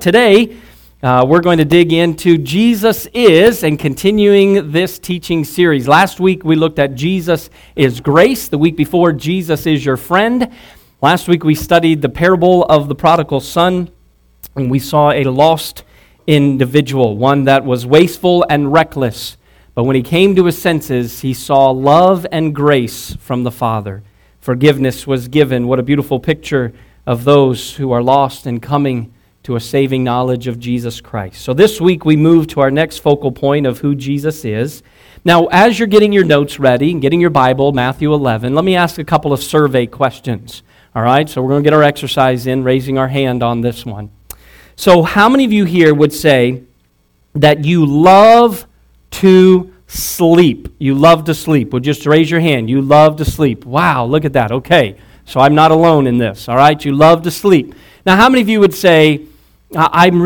Today, we're going to dig into Jesus Is and continuing this teaching series. Last week, we looked at Jesus Is Grace. The week before, Jesus Is Your Friend. Last week, we studied the parable of the prodigal son, and we saw a lost individual, one that was wasteful and reckless. But when he came to his senses, he saw love and grace from the Father. Forgiveness was given. What a beautiful picture of those who are lost and coming to a saving knowledge of Jesus Christ. So this week we move to our next focal point of who Jesus is. Now, as you're getting your notes ready and getting your Bible, Matthew 11, let me ask a couple of survey questions. All right, so we're going to get our exercise in, raising our hand on this one. So how many of you here would say that you love to sleep? You love to sleep. Well, just raise your hand. You love to sleep. Wow, look at that. Okay, so I'm not alone in this. All right, you love to sleep. Now, how many of you would say, I don't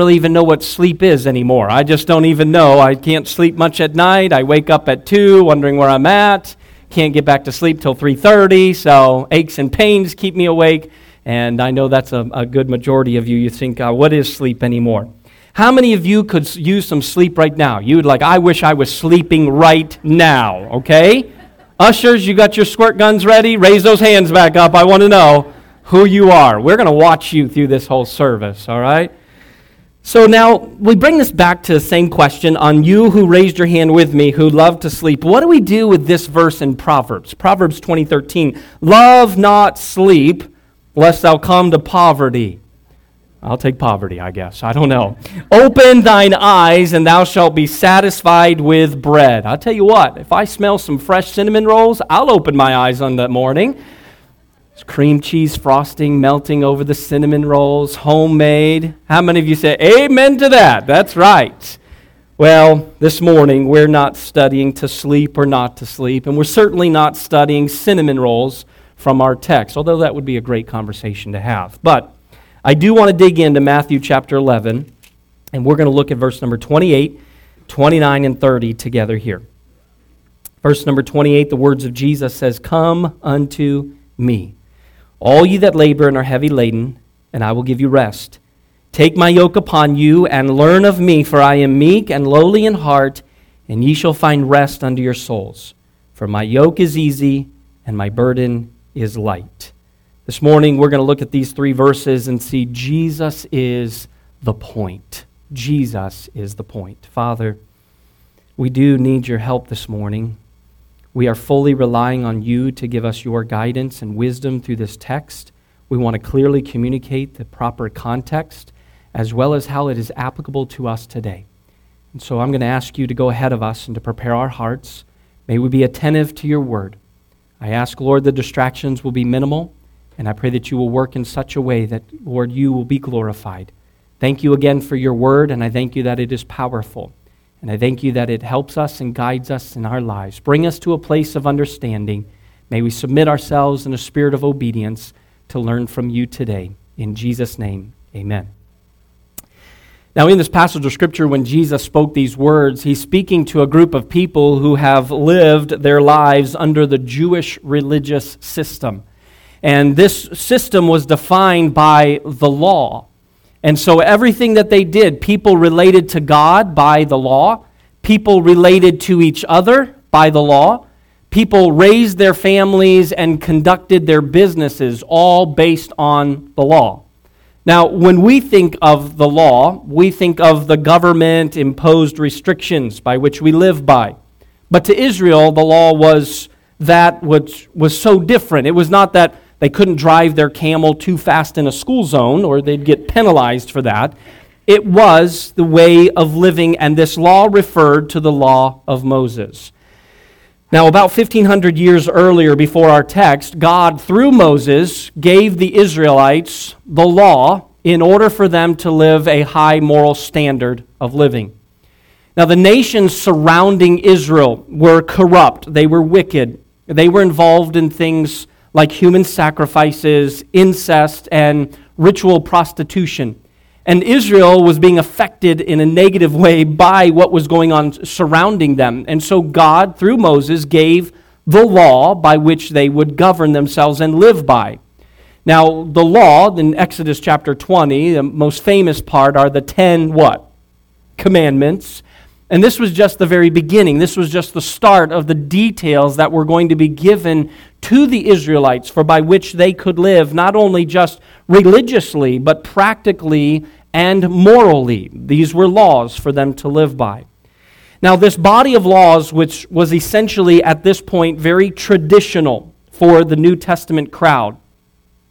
really even know what sleep is anymore. I just don't even know. I can't sleep much at night. I wake up at 2, wondering where I'm at. Can't get back to sleep till 3:30, so aches and pains keep me awake. And I know that's a good majority of you. You think, what is sleep anymore? How many of you could use some sleep right now? You would like, I wish I was sleeping right now, okay? Ushers, you got your squirt guns ready? Raise those hands back up. I want to know who you are. We're going to watch you through this whole service, all right? So now we bring this back to the same question on you who raised your hand with me, who love to sleep. What do we do with this verse in Proverbs? Proverbs 20:13, love not sleep, lest thou come to poverty. I'll take poverty, I guess. I don't know. Open thine eyes, and thou shalt be satisfied with bread. I'll tell you what, if I smell some fresh cinnamon rolls, I'll open my eyes on that morning. It's cream cheese frosting melting over the cinnamon rolls, homemade. How many of you say amen to that? That's right. Well, this morning, we're not studying to sleep or not to sleep, and we're certainly not studying cinnamon rolls from our text, although that would be a great conversation to have. But I do want to dig into Matthew chapter 11, and we're going to look at verse number 28, 29, and 30 together here. Verse number 28, the words of Jesus says, "Come unto me, all ye that labor and are heavy laden, and I will give you rest. Take my yoke upon you, and learn of me, for I am meek and lowly in heart, and ye shall find rest unto your souls. For my yoke is easy, and my burden is light." This morning, we're going to look at these three verses and see Jesus is the point. Jesus is the point. Father, we do need your help this morning. We are fully relying on you to give us your guidance and wisdom through this text. We want to clearly communicate the proper context as well as how it is applicable to us today. And so I'm going to ask you to go ahead of us and to prepare our hearts. May we be attentive to your word. I ask, Lord, the distractions will be minimal. And I pray that you will work in such a way that, Lord, you will be glorified. Thank you again for your word, and I thank you that it is powerful. And I thank you that it helps us and guides us in our lives. Bring us to a place of understanding. May we submit ourselves in a spirit of obedience to learn from you today. In Jesus' name, amen. Now, in this passage of Scripture, when Jesus spoke these words, he's speaking to a group of people who have lived their lives under the Jewish religious system. And this system was defined by the law. And so everything that they did, people related to God by the law. People related to each other by the law. People raised their families and conducted their businesses, all based on the law. Now, when we think of the law, we think of the government-imposed restrictions by which we live by. But to Israel, the law was that which was so different. It was not that they couldn't drive their camel too fast in a school zone, or they'd get penalized for that. It was the way of living, and this law referred to the law of Moses. Now, about 1,500 years earlier before our text, God, through Moses, gave the Israelites the law in order for them to live a high moral standard of living. Now, the nations surrounding Israel were corrupt. They were wicked. They were involved in things like human sacrifices, incest, and ritual prostitution. And Israel was being affected in a negative way by what was going on surrounding them. And so God, through Moses, gave the law by which they would govern themselves and live by. Now, the law, in Exodus chapter 20, the most famous part are the 10 what? Commandments. And this was just the very beginning. This was just the start of the details that were going to be given to the Israelites for by which they could live not only just religiously, but practically and morally. These were laws for them to live by. Now, this body of laws, which was essentially at this point very traditional for the New Testament crowd,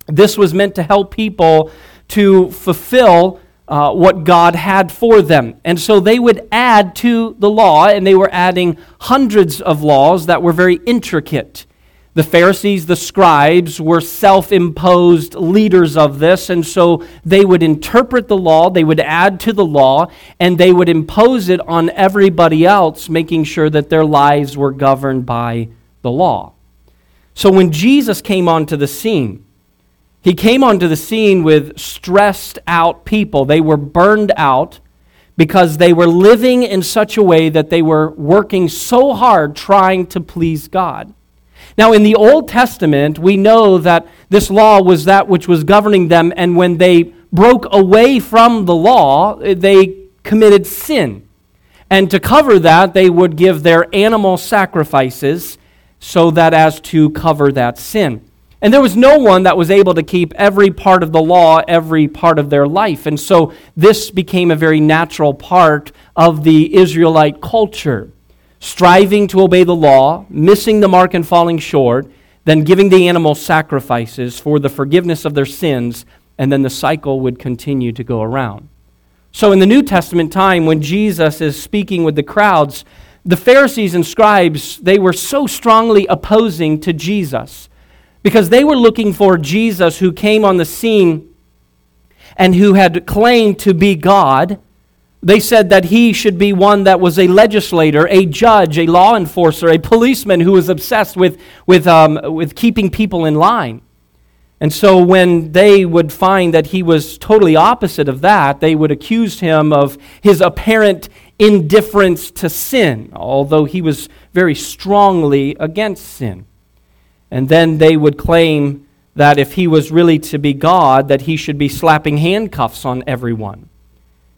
this was meant to help people to fulfill what God had for them. And so they would add to the law, and they were adding hundreds of laws that were very intricate. The Pharisees, the scribes, were self-imposed leaders of this, and so they would interpret the law, they would add to the law, and they would impose it on everybody else, making sure that their lives were governed by the law. So when Jesus came onto the scene, he came onto the scene with stressed out people. They were burned out because they were living in such a way that they were working so hard trying to please God. Now, in the Old Testament, we know that this law was that which was governing them, and when they broke away from the law, they committed sin. And to cover that, they would give their animal sacrifices so that as to cover that sin. And there was no one that was able to keep every part of the law, every part of their life. And so this became a very natural part of the Israelite culture. Striving to obey the law, missing the mark and falling short, then giving the animal sacrifices for the forgiveness of their sins, and then the cycle would continue to go around. So in the New Testament time, when Jesus is speaking with the crowds, the Pharisees and scribes, they were so strongly opposing to Jesus, because they were looking for Jesus who came on the scene and who had claimed to be God. They said that he should be one that was a legislator, a judge, a law enforcer, a policeman who was obsessed with keeping people in line. And so when they would find that he was totally opposite of that, they would accuse him of his apparent indifference to sin, although he was very strongly against sin. And then they would claim that if he was really to be God, that he should be slapping handcuffs on everyone.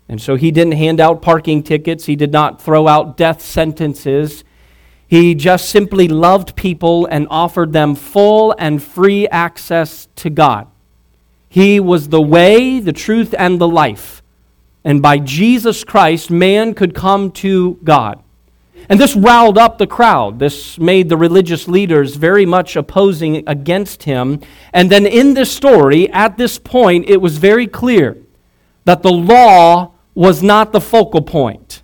And so he didn't hand out parking tickets. He did not throw out death sentences. He just simply loved people and offered them full and free access to God. He was the way, the truth, and the life. And by Jesus Christ, man could come to God. And this riled up the crowd. This made the religious leaders very much opposing against him. And then in this story, at this point, it was very clear that the law was not the focal point,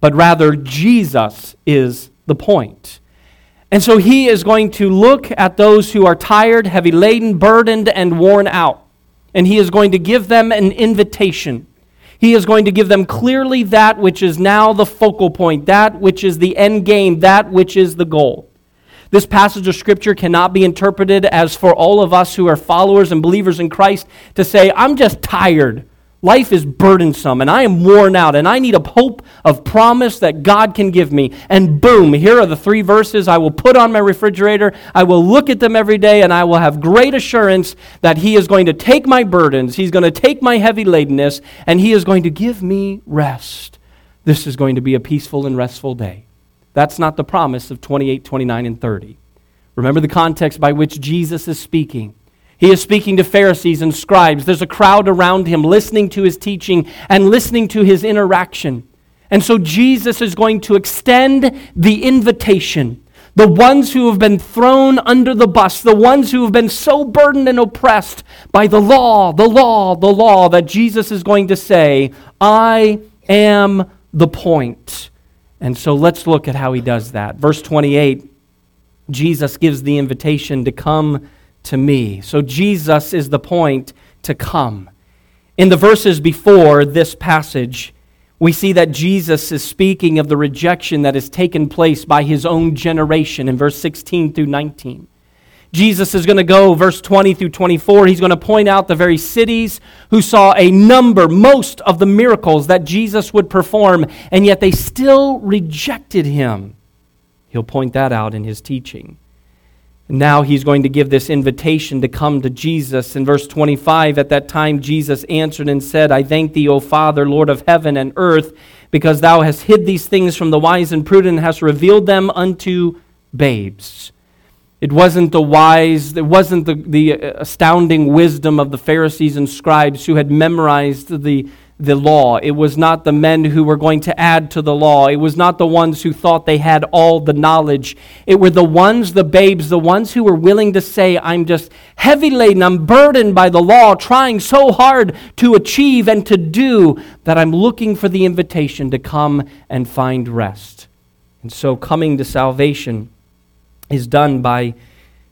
but rather Jesus is the point. And so he is going to look at those who are tired, heavy laden, burdened, and worn out. And he is going to give them an invitation. He is going to give them clearly that which is now the focal point, that which is the end game, that which is the goal. This passage of Scripture cannot be interpreted as for all of us who are followers and believers in Christ to say, I'm just tired. Life is burdensome, and I am worn out, and I need a hope of promise that God can give me. And boom, here are the three verses I will put on my refrigerator. I will look at them every day, and I will have great assurance that He is going to take my burdens, He's going to take my heavy ladenness, and He is going to give me rest. This is going to be a peaceful and restful day. That's not the promise of 28, 29, and 30. Remember the context by which Jesus is speaking. He is speaking to Pharisees and scribes. There's a crowd around him listening to his teaching and listening to his interaction. And so Jesus is going to extend the invitation. The ones who have been thrown under the bus, the ones who have been so burdened and oppressed by the law, that Jesus is going to say, I am the point. And so let's look at how he does that. Verse 28, Jesus gives the invitation to come to me. So Jesus is the point to come. In the verses before this passage, we see that Jesus is speaking of the rejection that has taken place by his own generation in verse 16 through 19. Jesus is going to go, verse 20 through 24, he's going to point out the very cities who saw most of the miracles that Jesus would perform, and yet they still rejected him. He'll point that out in his teaching. Now he's going to give this invitation to come to Jesus. In verse 25, at that time Jesus answered and said, I thank thee, O Father, Lord of heaven and earth, because thou hast hid these things from the wise and prudent, and hast revealed them unto babes. It wasn't the wise, it wasn't the astounding wisdom of the Pharisees and scribes who had memorized the law. It was not the men who were going to add to the law. It was not the ones who thought they had all the knowledge. It were the ones, the babes, the ones who were willing to say, I'm just heavy laden, I'm burdened by the law, trying so hard to achieve and to do that I'm looking for the invitation to come and find rest. And so coming to salvation is done by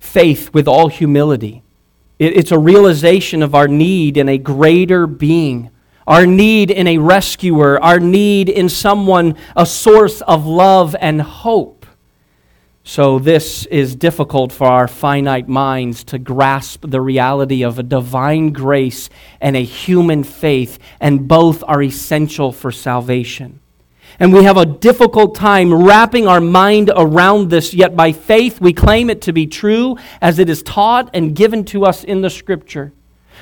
faith with all humility. It's a realization of our need in a greater being. Our need in a rescuer, our need in someone, a source of love and hope. So this is difficult for our finite minds to grasp the reality of a divine grace and a human faith, and both are essential for salvation. And we have a difficult time wrapping our mind around this, yet by faith we claim it to be true as it is taught and given to us in the Scripture.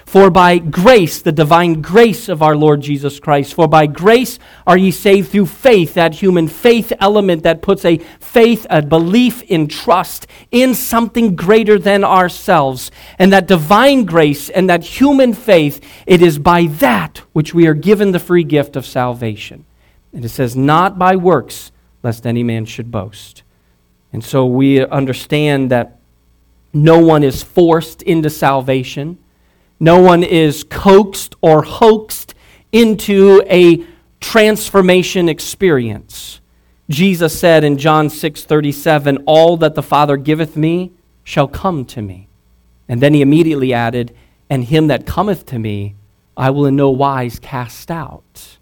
For by grace, the divine grace of our Lord Jesus Christ, for by grace are ye saved through faith, that human faith element that puts a faith, a belief in trust in something greater than ourselves. And that divine grace and that human faith, it is by that which we are given the free gift of salvation. And it says, not by works, lest any man should boast. And so we understand that no one is forced into salvation. No one is coaxed or hoaxed into a transformation experience. Jesus said in John 6:37, all that the Father giveth me shall come to me. And then he immediately added, and him that cometh to me, I will in no wise cast out.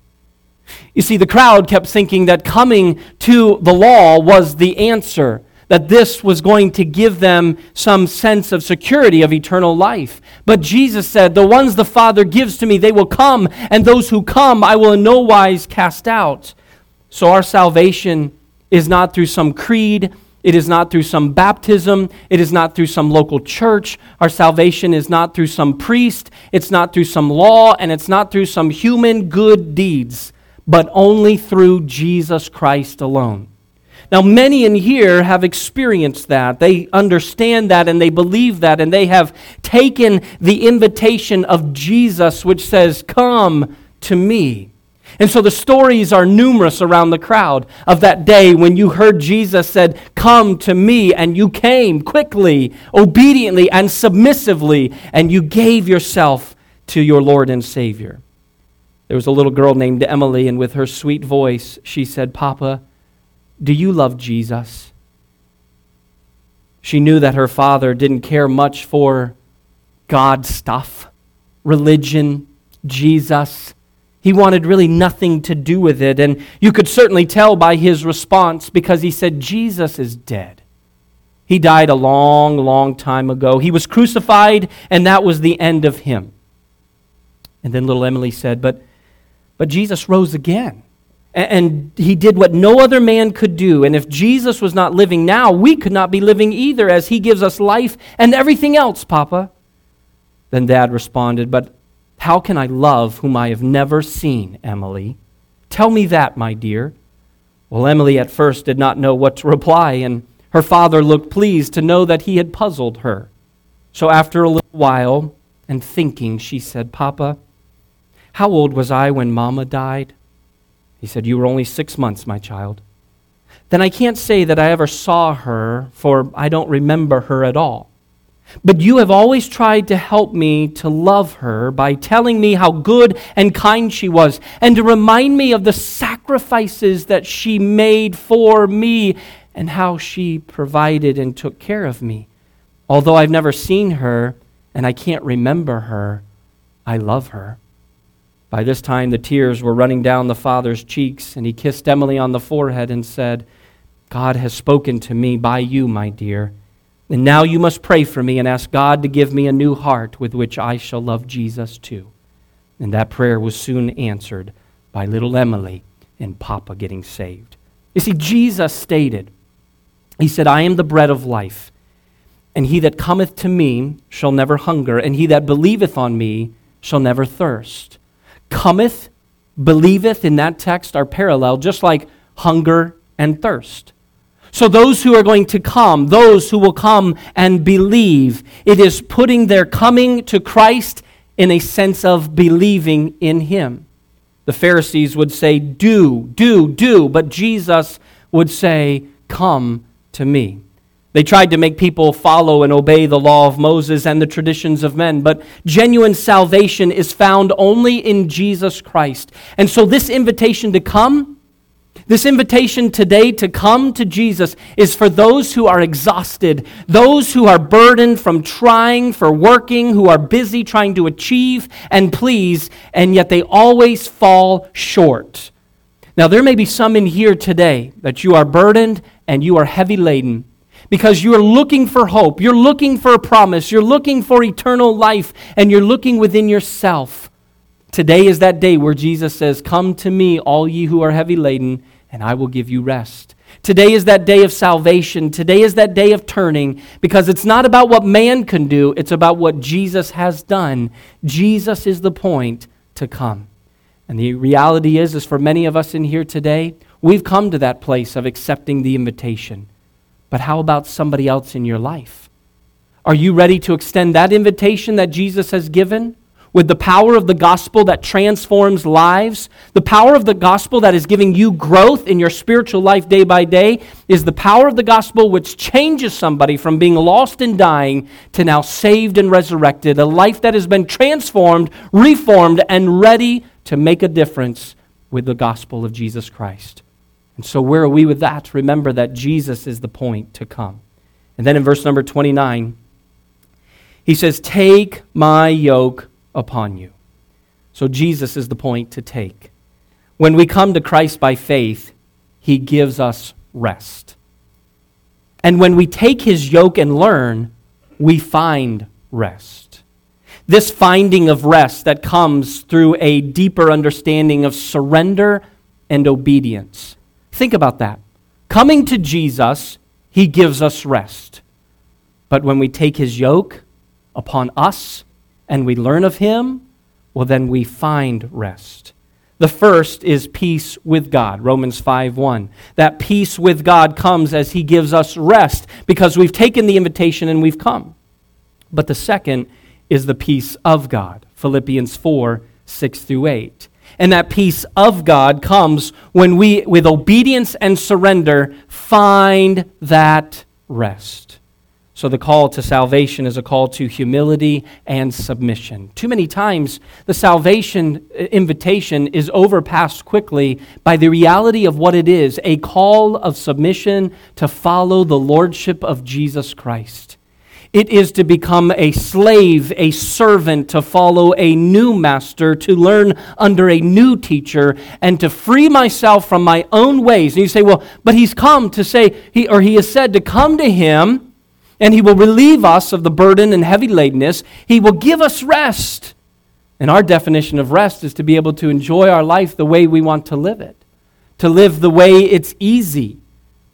You see, the crowd kept thinking that coming to the law was the answer, that this was going to give them some sense of security of eternal life. But Jesus said, the ones the Father gives to me, they will come, and those who come, I will in no wise cast out. So our salvation is not through some creed. It is not through some baptism. It is not through some local church. Our salvation is not through some priest. It's not through some law, and it's not through some human good deeds, but only through Jesus Christ alone. Now, many in here have experienced that. They understand that, and they believe that, and they have taken the invitation of Jesus, which says, come to me. And so the stories are numerous around the crowd of that day when you heard Jesus said, come to me, and you came quickly, obediently, and submissively, and you gave yourself to your Lord and Savior. There was a little girl named Emily, and with her sweet voice, she said, Papa, do you love Jesus? She knew that her father didn't care much for God stuff, religion, Jesus. He wanted really nothing to do with it. And you could certainly tell by his response, because he said, Jesus is dead. He died a long, long time ago. He was crucified, and that was the end of him. And then little Emily said, but Jesus rose again. And he did what no other man could do. And if Jesus was not living now, we could not be living either, as he gives us life and everything else, Papa. Then Dad responded, but how can I love whom I have never seen, Emily? Tell me that, my dear. Well, Emily at first did not know what to reply, and her father looked pleased to know that he had puzzled her. So after a little while, and thinking, she said, Papa, how old was I when Mama died? He said, you were only 6 months, my child. Then I can't say that I ever saw her, for I don't remember her at all. But you have always tried to help me to love her by telling me how good and kind she was, and to remind me of the sacrifices that she made for me and how she provided and took care of me. Although I've never seen her and I can't remember her, I love her. By this time, the tears were running down the father's cheeks, and he kissed Emily on the forehead and said, God has spoken to me by you, my dear, and now you must pray for me and ask God to give me a new heart with which I shall love Jesus too. And that prayer was soon answered by little Emily and Papa getting saved. You see, Jesus stated, he said, I am the bread of life. And he that cometh to me shall never hunger, and he that believeth on me shall never thirst. Cometh, believeth in that text are parallel, just like hunger and thirst. So those who are going to come, those who will come and believe, it is putting their coming to Christ in a sense of believing in him. The Pharisees would say, do, but Jesus would say, come to me. They tried to make people follow and obey the law of Moses and the traditions of men, but genuine salvation is found only in Jesus Christ. And so this invitation to come, this invitation today to come to Jesus is for those who are exhausted, those who are burdened from trying, for working, who are busy trying to achieve and please, and yet they always fall short. Now, there may be some in here today that you are burdened and you are heavy laden, because you're looking for hope, you're looking for a promise, you're looking for eternal life, and you're looking within yourself. Today is that day where Jesus says, come to me, all ye who are heavy laden, and I will give you rest. Today is that day of salvation. Today is that day of turning, because it's not about what man can do, it's about what Jesus has done. Jesus is the point to come. And the reality is for many of us in here today, we've come to that place of accepting the invitation. But how about somebody else in your life? Are you ready to extend that invitation that Jesus has given with the power of the gospel that transforms lives? The power of the gospel that is giving you growth in your spiritual life day by day is the power of the gospel which changes somebody from being lost and dying to now saved and resurrected, a life that has been transformed, reformed, and ready to make a difference with the gospel of Jesus Christ. And so where are we with that? Remember that Jesus is the point to come. And then in verse number 29, he says, take my yoke upon you. So Jesus is the point to take. When we come to Christ by faith, he gives us rest. And when we take his yoke and learn, we find rest. This finding of rest that comes through a deeper understanding of surrender and obedience. Think about that. Coming to Jesus, he gives us rest. But when we take his yoke upon us and we learn of him, well, then we find rest. The first is peace with God, Romans 5:1. That peace with God comes as he gives us rest because we've taken the invitation and we've come. But the second is the peace of God, Philippians 4:6-8. And that peace of God comes when we, with obedience and surrender, find that rest. So the call to salvation is a call to humility and submission. Too many times, the salvation invitation is overpassed quickly by the reality of what it is, a call of submission to follow the lordship of Jesus Christ. It is to become a slave, a servant, to follow a new master, to learn under a new teacher, and to free myself from my own ways. And you say, well, but he's come to say, he has said to come to him, and he will relieve us of the burden and heavy ladenness. He will give us rest. And our definition of rest is to be able to enjoy our life the way we want to live it, to live the way it's easy.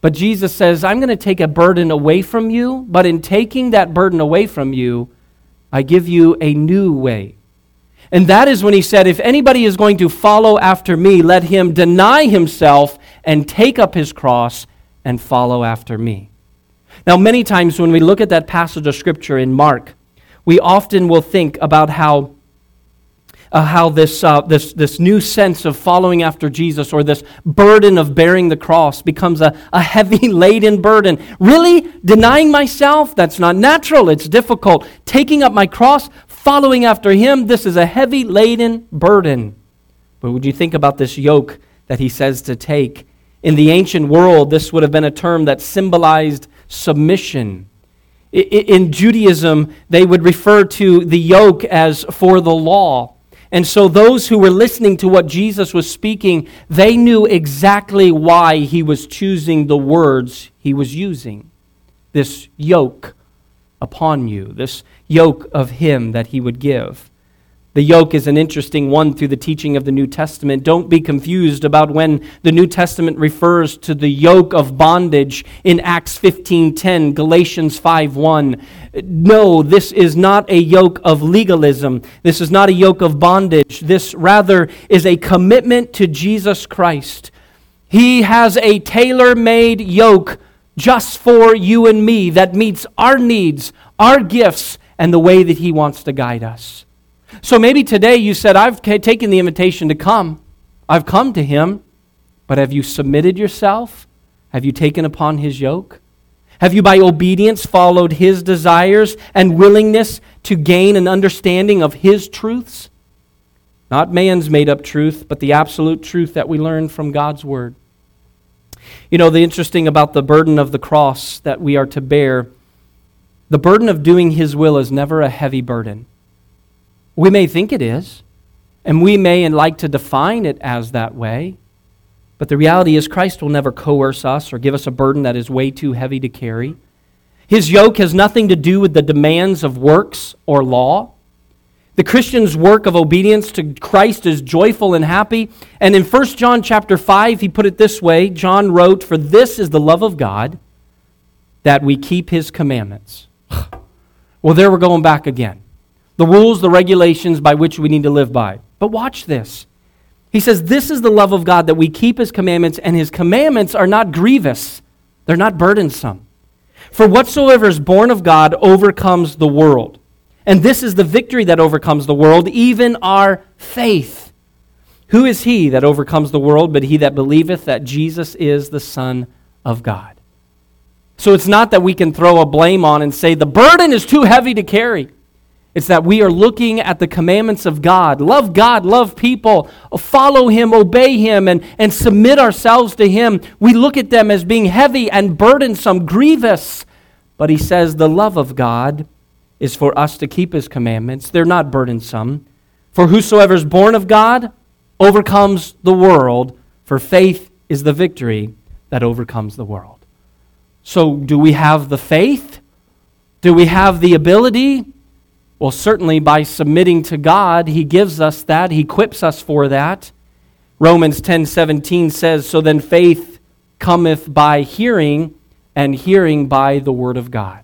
But Jesus says, I'm going to take a burden away from you, but in taking that burden away from you, I give you a new way. And that is when he said, if anybody is going to follow after me, let him deny himself and take up his cross and follow after me. Now, many times when we look at that passage of Scripture in Mark, we often will think about how this new sense of following after Jesus or this burden of bearing the cross becomes a heavy laden burden. Really? Denying myself? That's not natural. It's difficult. Taking up my cross, following after him, this is a heavy laden burden. But would you think about this yoke that he says to take? In the ancient world, this would have been a term that symbolized submission. In Judaism, they would refer to the yoke as for the law. And so those who were listening to what Jesus was speaking, they knew exactly why he was choosing the words he was using. This yoke upon you, this yoke of him that he would give. The yoke is an interesting one through the teaching of the New Testament. Don't be confused about when the New Testament refers to the yoke of bondage in Acts 15:10, Galatians 5:1. No, this is not a yoke of legalism. This is not a yoke of bondage. This rather is a commitment to Jesus Christ. He has a tailor-made yoke just for you and me that meets our needs, our gifts, and the way that He wants to guide us. So maybe today you said, I've taken the invitation to come. I've come to Him. But have you submitted yourself? Have you taken upon His yoke? Have you by obedience followed His desires and willingness to gain an understanding of His truths? Not man's made-up truth, but the absolute truth that we learn from God's Word. You know, the interesting about the burden of the cross that we are to bear, the burden of doing His will is never a heavy burden. We may think it is, and we may like to define it as that way, but the reality is Christ will never coerce us or give us a burden that is way too heavy to carry. His yoke has nothing to do with the demands of works or law. The Christian's work of obedience to Christ is joyful and happy. And in 1 John chapter 5, he put it this way. John wrote, "For this is the love of God, that we keep His commandments." Well, there we're going back again. The rules, the regulations by which we need to live by. But watch this. He says, this is the love of God, that we keep His commandments, and His commandments are not grievous. They're not burdensome. For whatsoever is born of God overcomes the world. And this is the victory that overcomes the world, even our faith. Who is he that overcomes the world but he that believeth that Jesus is the Son of God? So it's not that we can throw a blame on and say the burden is too heavy to carry. It's that we are looking at the commandments of God, love people, follow Him, obey Him, and submit ourselves to Him. We look at them as being heavy and burdensome, grievous. But he says the love of God is for us to keep His commandments. They're not burdensome. For whosoever is born of God overcomes the world, for faith is the victory that overcomes the world. So do we have the faith? Do we have the ability? Well, certainly by submitting to God, He gives us that. He equips us for that. Romans 10:17 says, "So then faith cometh by hearing, and hearing by the word of God."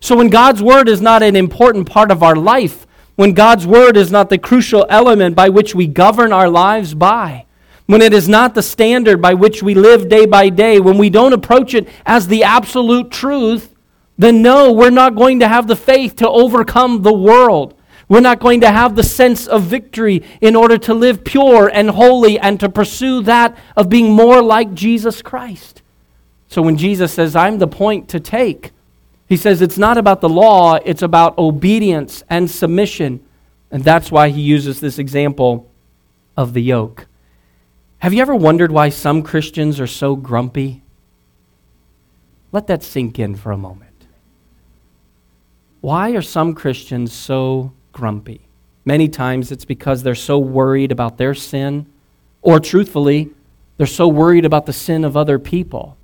So when God's Word is not an important part of our life, when God's Word is not the crucial element by which we govern our lives by, when it is not the standard by which we live day by day, when we don't approach it as the absolute truth, then no, we're not going to have the faith to overcome the world. We're not going to have the sense of victory in order to live pure and holy and to pursue that of being more like Jesus Christ. So when Jesus says, I'm the point to take, He says it's not about the law, it's about obedience and submission. And that's why He uses this example of the yoke. Have you ever wondered why some Christians are so grumpy? Let that sink in for a moment. Why are some Christians so grumpy? Many times it's because they're so worried about their sin, or truthfully, they're so worried about the sin of other people,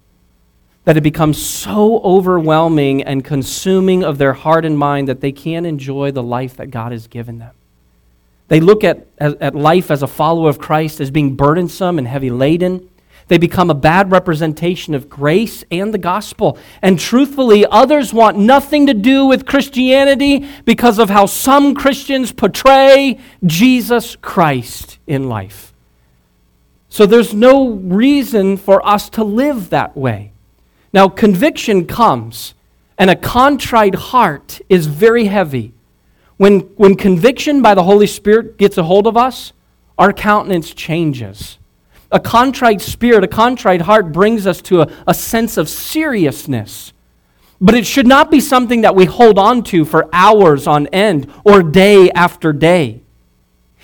that it becomes so overwhelming and consuming of their heart and mind that they can't enjoy the life that God has given them. They look at life as a follower of Christ as being burdensome and heavy laden. They become a bad representation of grace and the gospel. And truthfully, others want nothing to do with Christianity because of how some Christians portray Jesus Christ in life. So there's no reason for us to live that way. Now, conviction comes, and a contrite heart is very heavy. When conviction by the Holy Spirit gets a hold of us, our countenance changes. A contrite spirit, a contrite heart brings us to a sense of seriousness. But it should not be something that we hold on to for hours on end or day after day.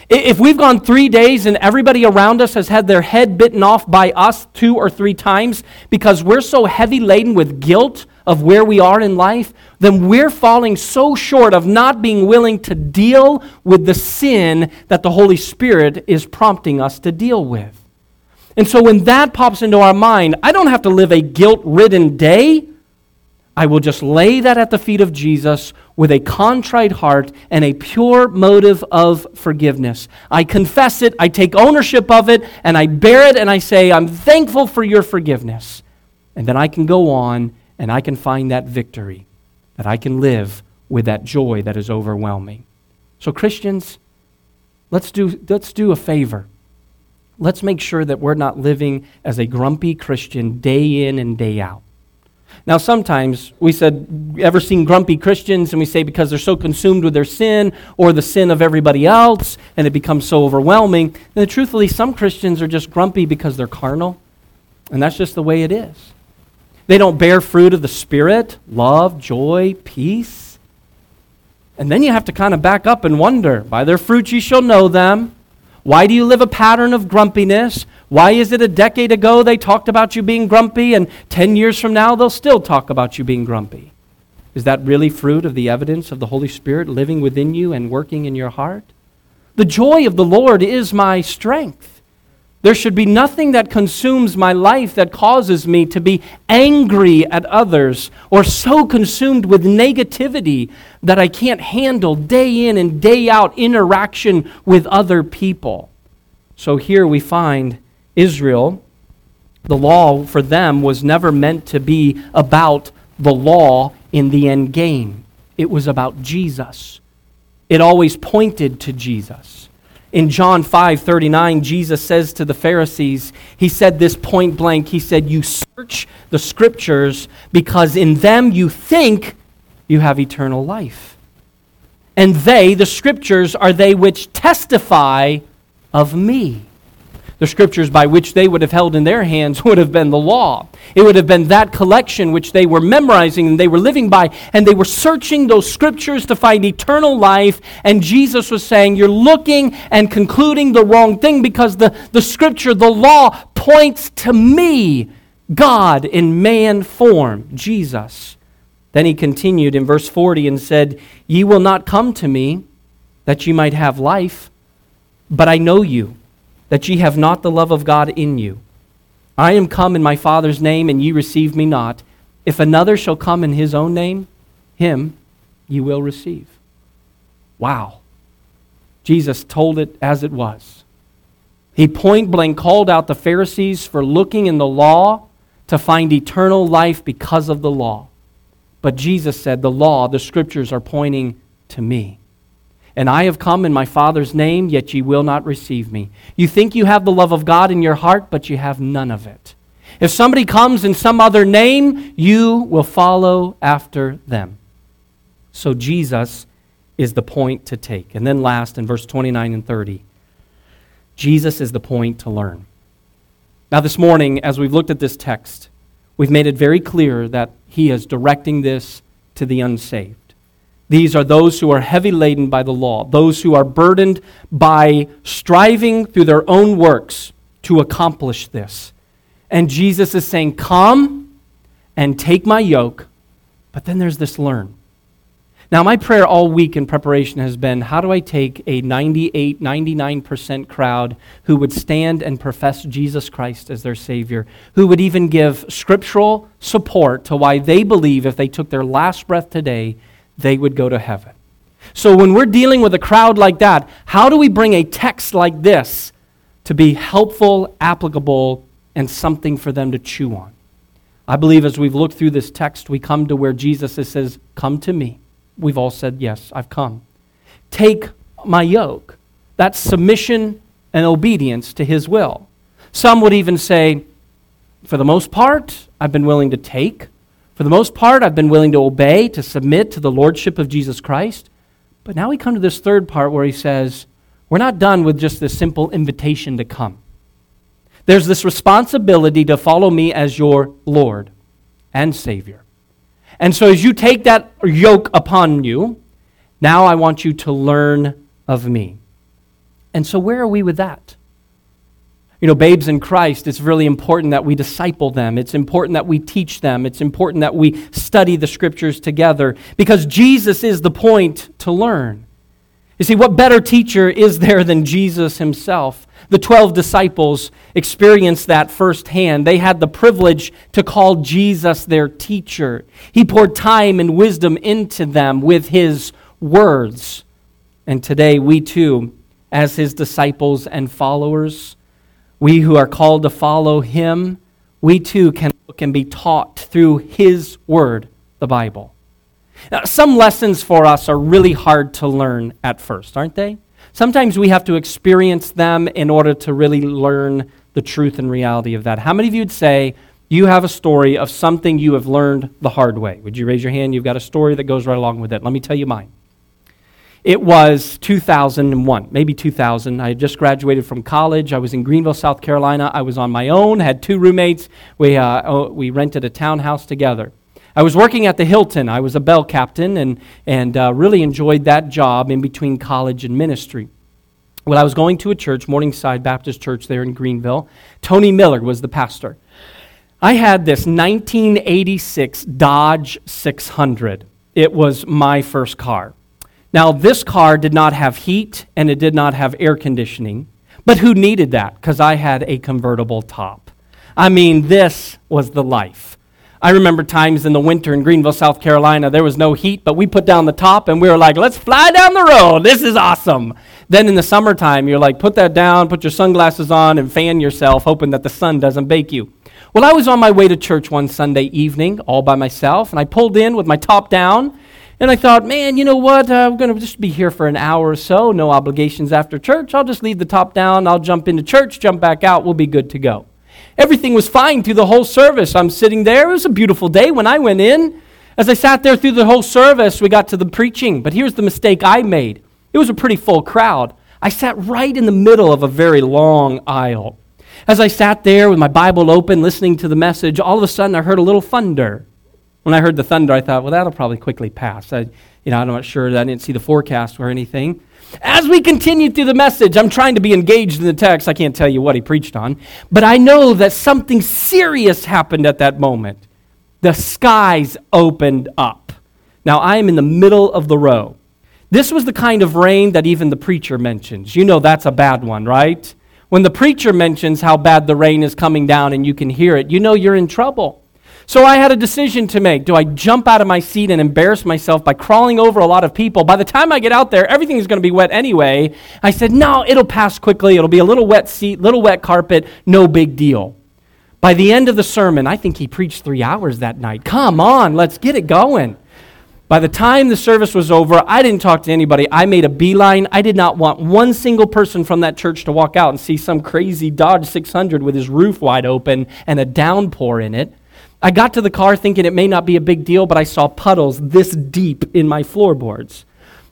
If we've gone 3 days and everybody around us has had their head bitten off by us 2 or 3 times because we're so heavy laden with guilt of where we are in life, then we're falling so short of not being willing to deal with the sin that the Holy Spirit is prompting us to deal with. And so when that pops into our mind, I don't have to live a guilt-ridden day. I will just lay that at the feet of Jesus with a contrite heart and a pure motive of forgiveness. I confess it, I take ownership of it, and I bear it, and I say, I'm thankful for your forgiveness. And then I can go on and I can find that victory, that I can live with that joy that is overwhelming. So Christians, let's do a favor. Let's make sure that we're not living as a grumpy Christian day in and day out. Now, sometimes ever seen grumpy Christians, and we say because they're so consumed with their sin or the sin of everybody else, and it becomes so overwhelming. And truthfully, some Christians are just grumpy because they're carnal, and that's just the way it is. They don't bear fruit of the Spirit, love, joy, peace. And then you have to kind of back up and wonder, by their fruit you shall know them. Why do you live a pattern of grumpiness? Why is it a decade ago they talked about you being grumpy and 10 years from now they'll still talk about you being grumpy? Is that really fruit of the evidence of the Holy Spirit living within you and working in your heart? The joy of the Lord is my strength. There should be nothing that consumes my life that causes me to be angry at others or so consumed with negativity that I can't handle day in and day out interaction with other people. So here we find Israel, the law for them was never meant to be about the law in the end game. It was about Jesus. It always pointed to Jesus. In John 5:39, Jesus says to the Pharisees, he said this point blank, he said, you search the scriptures because in them you think you have eternal life. And they, the scriptures, are they which testify of me. The scriptures by which they would have held in their hands would have been the law. It would have been that collection which they were memorizing and they were living by, and they were searching those scriptures to find eternal life, and Jesus was saying, you're looking and concluding the wrong thing because the scripture, the law, points to me, God in man form, Jesus. Then he continued in verse 40 and said, ye will not come to me that ye might have life, but I know you, that ye have not the love of God in you. I am come in my Father's name, and ye receive me not. If another shall come in his own name, him ye will receive. Wow. Jesus told it as it was. He point blank called out the Pharisees for looking in the law to find eternal life because of the law. But Jesus said, the law, the scriptures are pointing to me. And I have come in my Father's name, yet ye will not receive me. You think you have the love of God in your heart, but you have none of it. If somebody comes in some other name, you will follow after them. So Jesus is the point to take. And then last, in verse 29 and 30, Jesus is the point to learn. Now this morning, as we've looked at this text, we've made it very clear that he is directing this to the unsaved. These are those who are heavy laden by the law, those who are burdened by striving through their own works to accomplish this. And Jesus is saying, come and take my yoke, but then there's this learn. Now, my prayer all week in preparation has been, how do I take a 98, 99% crowd who would stand and profess Jesus Christ as their Savior, who would even give scriptural support to why they believe if they took their last breath today, they would go to heaven. So when we're dealing with a crowd like that, how do we bring a text like this to be helpful, applicable, and something for them to chew on? I believe as we've looked through this text, we come to where Jesus says, come to me. We've all said, yes, I've come. Take my yoke. That's submission and obedience to his will. Some would even say, for the most part, I've been willing to take. For the most part, I've been willing to obey, to submit to the lordship of Jesus Christ. But now we come to this third part where he says, we're not done with just this simple invitation to come. There's this responsibility to follow me as your Lord and Savior. And so as you take that yoke upon you, now I want you to learn of me. And so where are we with that? You know, babes in Christ, it's really important that we disciple them. It's important that we teach them. It's important that we study the scriptures together because Jesus is the point to learn. You see, what better teacher is there than Jesus himself? The 12 disciples experienced that firsthand. They had the privilege to call Jesus their teacher. He poured time and wisdom into them with his words. And today we too, as his disciples and followers, we who are called to follow him, we too can be taught through his word, the Bible. Now, some lessons for us are really hard to learn at first, aren't they? Sometimes we have to experience them in order to really learn the truth and reality of that. How many of you would say you have a story of something you have learned the hard way? Would you raise your hand? You've got a story that goes right along with it. Let me tell you mine. It was 2001, maybe 2000. I had just graduated from college. I was in Greenville, South Carolina. I was on my own, had two roommates. We rented a townhouse together. I was working at the Hilton. I was a bell captain and really enjoyed that job in between college and ministry. Well, I was going to a church, Morningside Baptist Church there in Greenville. Tony Miller was the pastor. I had this 1986 Dodge 600. It was my first car. Now, this car did not have heat and it did not have air conditioning, but who needed that? Because I had a convertible top. I mean, this was the life. I remember times in the winter in Greenville, South Carolina, there was no heat, but we put down the top and we were like, let's fly down the road. This is awesome. Then in the summertime, you're like, put that down, put your sunglasses on and fan yourself, hoping that the sun doesn't bake you. Well, I was on my way to church one Sunday evening all by myself, and I pulled in with my top down, and I thought, man, you know what? I'm going to just be here for an hour or so, no obligations after church. I'll just leave the top down. I'll jump into church, jump back out. We'll be good to go. Everything was fine through the whole service. I'm sitting there. It was a beautiful day when I went in. As I sat there through the whole service, we got to the preaching. But here's the mistake I made. It was a pretty full crowd. I sat right in the middle of a very long aisle. As I sat there with my Bible open, listening to the message, all of a sudden I heard a little thunder. When I heard the thunder, I thought, well, that'll probably quickly pass. I'm not sure. I didn't see the forecast or anything. As we continued through the message, I'm trying to be engaged in the text. I can't tell you what he preached on, but I know that something serious happened at that moment. The skies opened up. Now, I am in the middle of the row. This was the kind of rain that even the preacher mentions. You know that's a bad one, right? When the preacher mentions how bad the rain is coming down and you can hear it, you know you're in trouble. So I had a decision to make. Do I jump out of my seat and embarrass myself by crawling over a lot of people? By the time I get out there, everything is going to be wet anyway. I said, no, it'll pass quickly. It'll be a little wet seat, little wet carpet, no big deal. By the end of the sermon, I think he preached 3 hours that night. Come on, let's get it going. By the time the service was over, I didn't talk to anybody. I made a beeline. I did not want one single person from that church to walk out and see some crazy Dodge 600 with his roof wide open and a downpour in it. I got to the car thinking it may not be a big deal, but I saw puddles this deep in my floorboards.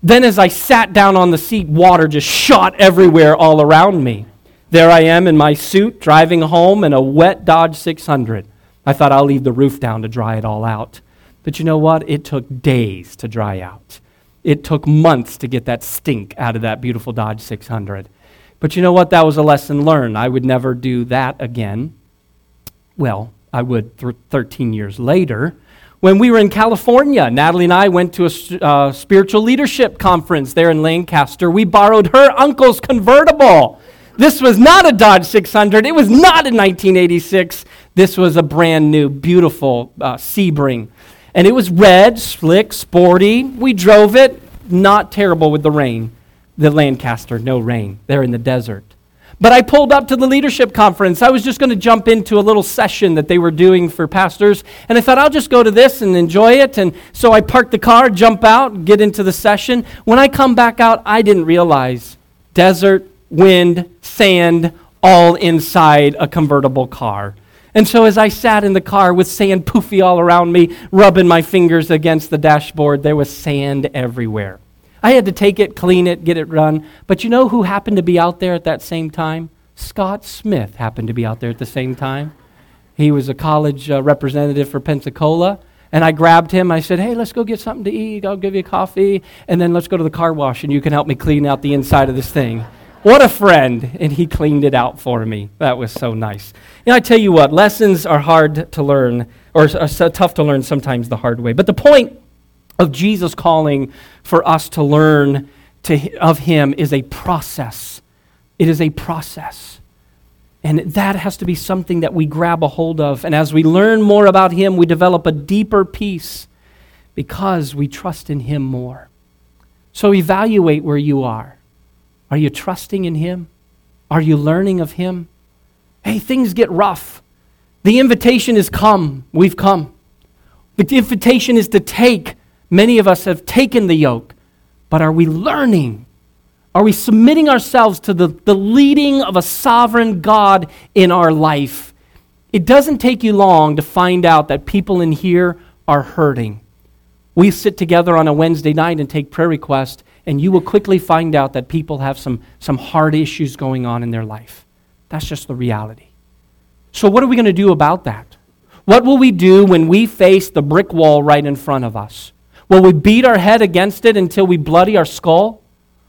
Then as I sat down on the seat, water just shot everywhere all around me. There I am in my suit, driving home in a wet Dodge 600. I thought I'll leave the roof down to dry it all out. But you know what? It took days to dry out. It took months to get that stink out of that beautiful Dodge 600. But you know what? That was a lesson learned. I would never do that again. Well, I would 13 years later. When we were in California, Natalie and I went to a spiritual leadership conference there in Lancaster. We borrowed her uncle's convertible. This was not a Dodge 600. It was not in 1986. This was a brand new, beautiful Sebring. And it was red, slick, sporty. We drove it. Not terrible with the rain. The Lancaster, no rain. They're in the desert. But I pulled up to the leadership conference. I was just going to jump into a little session that they were doing for pastors. And I thought, I'll just go to this and enjoy it. And so I parked the car, jump out, get into the session. When I come back out, I didn't realize desert, wind, sand, all inside a convertible car. And so as I sat in the car with sand poofy all around me, rubbing my fingers against the dashboard, there was sand everywhere. I had to take it, clean it, get it run. But you know who happened to be out there at that same time? Scott Smith happened to be out there at the same time. He was a college representative for Pensacola. And I grabbed him. I said, hey, let's go get something to eat. I'll give you a coffee. And then let's go to the car wash, and you can help me clean out the inside of this thing. What a friend. And he cleaned it out for me. That was so nice. And I tell you what, lessons are hard to learn, or are so tough to learn sometimes the hard way. But the point of Jesus calling for us to learn of him is a process. It is a process. And that has to be something that we grab a hold of. And as we learn more about him, we develop a deeper peace because we trust in him more. So evaluate where you are. Are you trusting in him? Are you learning of him? Hey, things get rough. The invitation is come. We've come. The invitation is to take. Many of us have taken the yoke, but are we learning? Are we submitting ourselves to the leading of a sovereign God in our life? It doesn't take you long to find out that people in here are hurting. We sit together on a Wednesday night and take prayer requests, and you will quickly find out that people have some hard issues going on in their life. That's just the reality. So what are we going to do about that? What will we do when we face the brick wall right in front of us? Will we beat our head against it until we bloody our skull?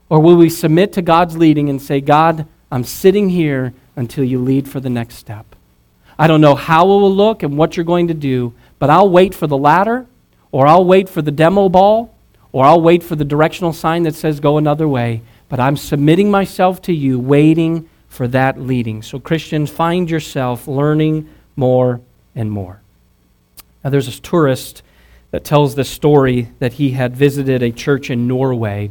Or will we submit to God's leading and say, God, I'm sitting here until you lead for the next step. I don't know how it will look and what you're going to do, but I'll wait for the ladder, or I'll wait for the demo ball, or I'll wait for the directional sign that says go another way, but I'm submitting myself to you, waiting for that leading. So Christians, find yourself learning more and more. Now there's this tourist that tells this story that he had visited a church in Norway.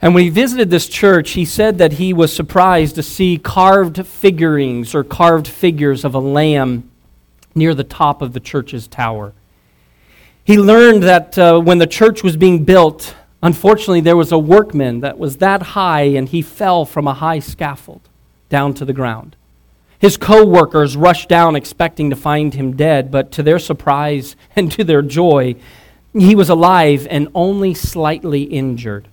And when he visited this church, he said that he was surprised to see carved figurines or carved figures of a lamb near the top of the church's tower. He learned that when the church was being built, unfortunately, there was a workman that was that high, and he fell from a high scaffold down to the ground. His co-workers rushed down expecting to find him dead, but to their surprise and to their joy, he was alive and only slightly injured.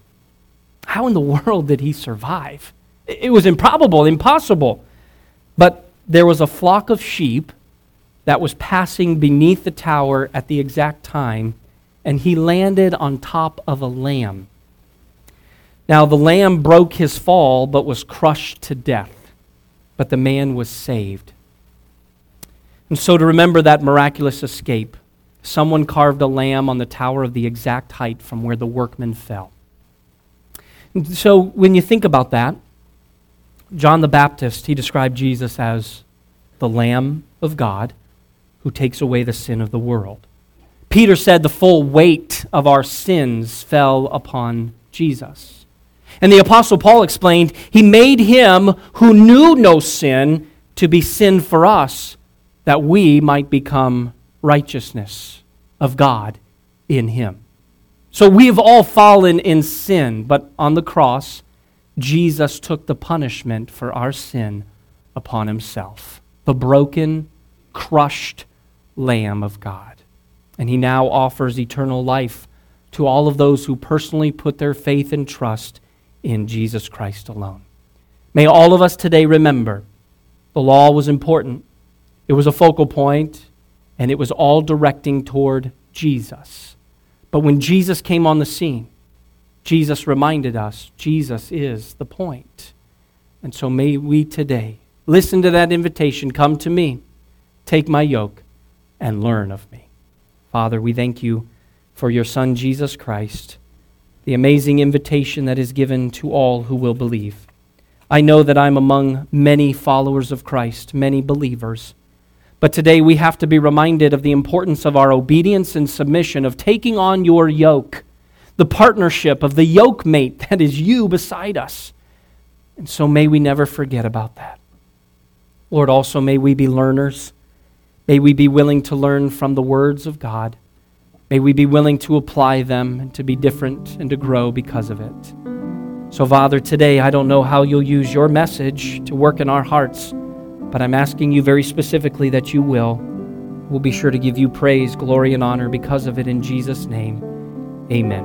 How in the world did he survive? It was improbable, impossible. But there was a flock of sheep that was passing beneath the tower at the exact time, and he landed on top of a lamb. Now, the lamb broke his fall but was crushed to death. But the man was saved. And so to remember that miraculous escape, someone carved a lamb on the tower of the exact height from where the workman fell. And so when you think about that, John the Baptist, he described Jesus as the Lamb of God who takes away the sin of the world. Peter said the full weight of our sins fell upon Jesus. And the Apostle Paul explained, he made him who knew no sin to be sin for us, that we might become righteousness of God in him. So we have all fallen in sin, but on the cross, Jesus took the punishment for our sin upon himself. The broken, crushed Lamb of God. And he now offers eternal life to all of those who personally put their faith and trust in Jesus Christ alone. May all of us today remember the law was important. It was a focal point, and it was all directing toward Jesus. But when Jesus came on the scene, Jesus reminded us Jesus is the point. And so may we today listen to that invitation, come to me, take my yoke, and learn of me. Father, we thank you for your Son, Jesus Christ, the amazing invitation that is given to all who will believe. I know that I'm among many followers of Christ, many believers. But today we have to be reminded of the importance of our obedience and submission, of taking on your yoke, the partnership of the yoke mate that is you beside us. And so may we never forget about that. Lord, also may we be learners. May we be willing to learn from the words of God. May we be willing to apply them and to be different and to grow because of it. So, Father, today I don't know how you'll use your message to work in our hearts, but I'm asking you very specifically that you will. We'll be sure to give you praise, glory, and honor because of it in Jesus' name. Amen.